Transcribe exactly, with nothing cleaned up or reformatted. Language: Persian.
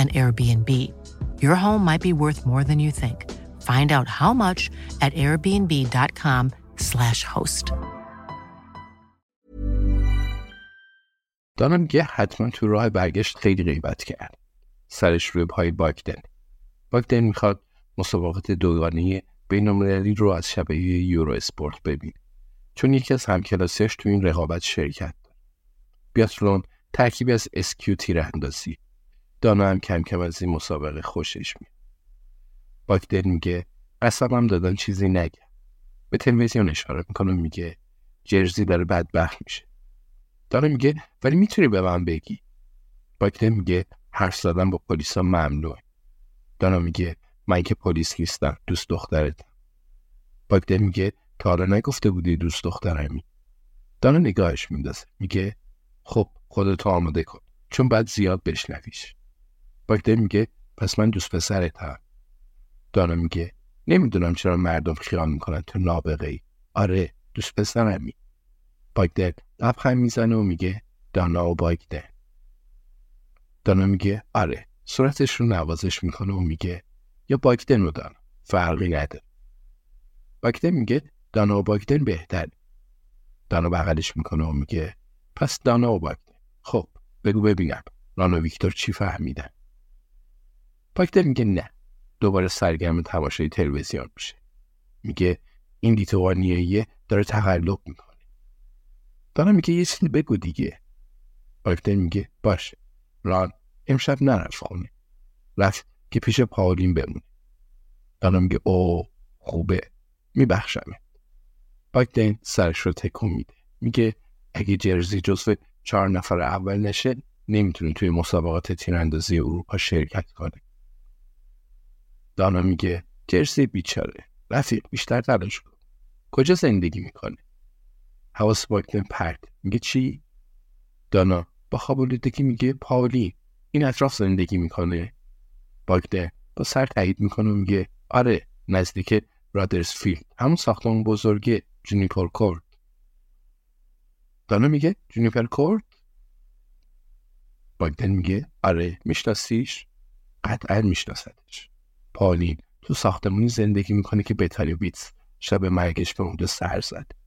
an Airbnb. Your home might be worth more than you think. Find out how much at airbnb dot com slash host. دانم گه حتما تو راه برگشت خیلی غیبت کرد. سرش روی پای باگدن. باگدن میخواد مسابقات دورانی بین‌المللی رو از شبکه یورو اسپورت ببین. چون یکی از همکلاسیاش تو این رقابت شرکت داره. بیاتلون ترکیبی از اسکیو تیراندازی. دانا هم کم کم از این مسابقه خوشش میاد. باگدل میگه قسمم دادن چیزی نگه. به تلویزیون اشاره میکنه میگه جرزی داره بدبخت میشه. دانا میگه ولی میتونی به من بگی. باگدل میگه حرف زدن با پلیسا ممنوع. دانا میگه من که پلیس نیستم، دوست دخترتم. باگدل میگه تا حالا نگفته بودی دوست دخترمی. دانا نگاهش میندازه میگه خب خودتو آماده کن چون بعد زیاد بشنویش. باگدن میگه پس من دوست پسرتم. دانا میگه نمیدونم چرا مردم خیال میکنن تو نابغه ای. آره دوست پسرمی. باگدن لبخند میزنه و میگه دانا و باگدن. دانا میگه آره. صورتش رو نوازش میکنه و میگه یا باگدن و دانا فرقی نداره. باگدن میگه دانا و باگدن بهتر. دانا بغلش میکنه و میگه پس دانا و باگدن. خب بگو ببینم ران و ویکتور چی فهمیدن؟ باگدن میگه نه. دوباره سرگرم تماشای تلویزیون میشه. میگه این لیتوانیاییه داره تقلب میکنه. دانا میگه یه چیزی بگو دیگه. باگدن میگه باشه. ران امشب نرفت خونه. رفت که پیش پاولین بمونه. دانا میگه او خوبه. میبخشمه. باگدن سرش رو تکون میده. میگه اگه جرزی جزو چهار نفر اول نشه نمیتونه توی مسابقات تیراندازی اروپا شرکت کنه. دانا میگه جرزی بیچاره. رفیق بیشتر تلاش کن. کجا زندگی میکنه؟ حواس باگدن پرت. میگه چی؟ دانا با خوابالودگی میگه پاولی این اطراف زندگی میکنه. باگدن با سر تایید میکنه و میگه آره نزدیک رادرزفیلد همون ساختمان بزرگه جونیپر کورت. دانا میگه جونیپر کورت؟ باگدن میگه آره میشناسیش؟ قطعا میشناستش. پالین تو ساختمونی زندگی میکنه که بتالیویتس شب مرگش به اونجا سر زد.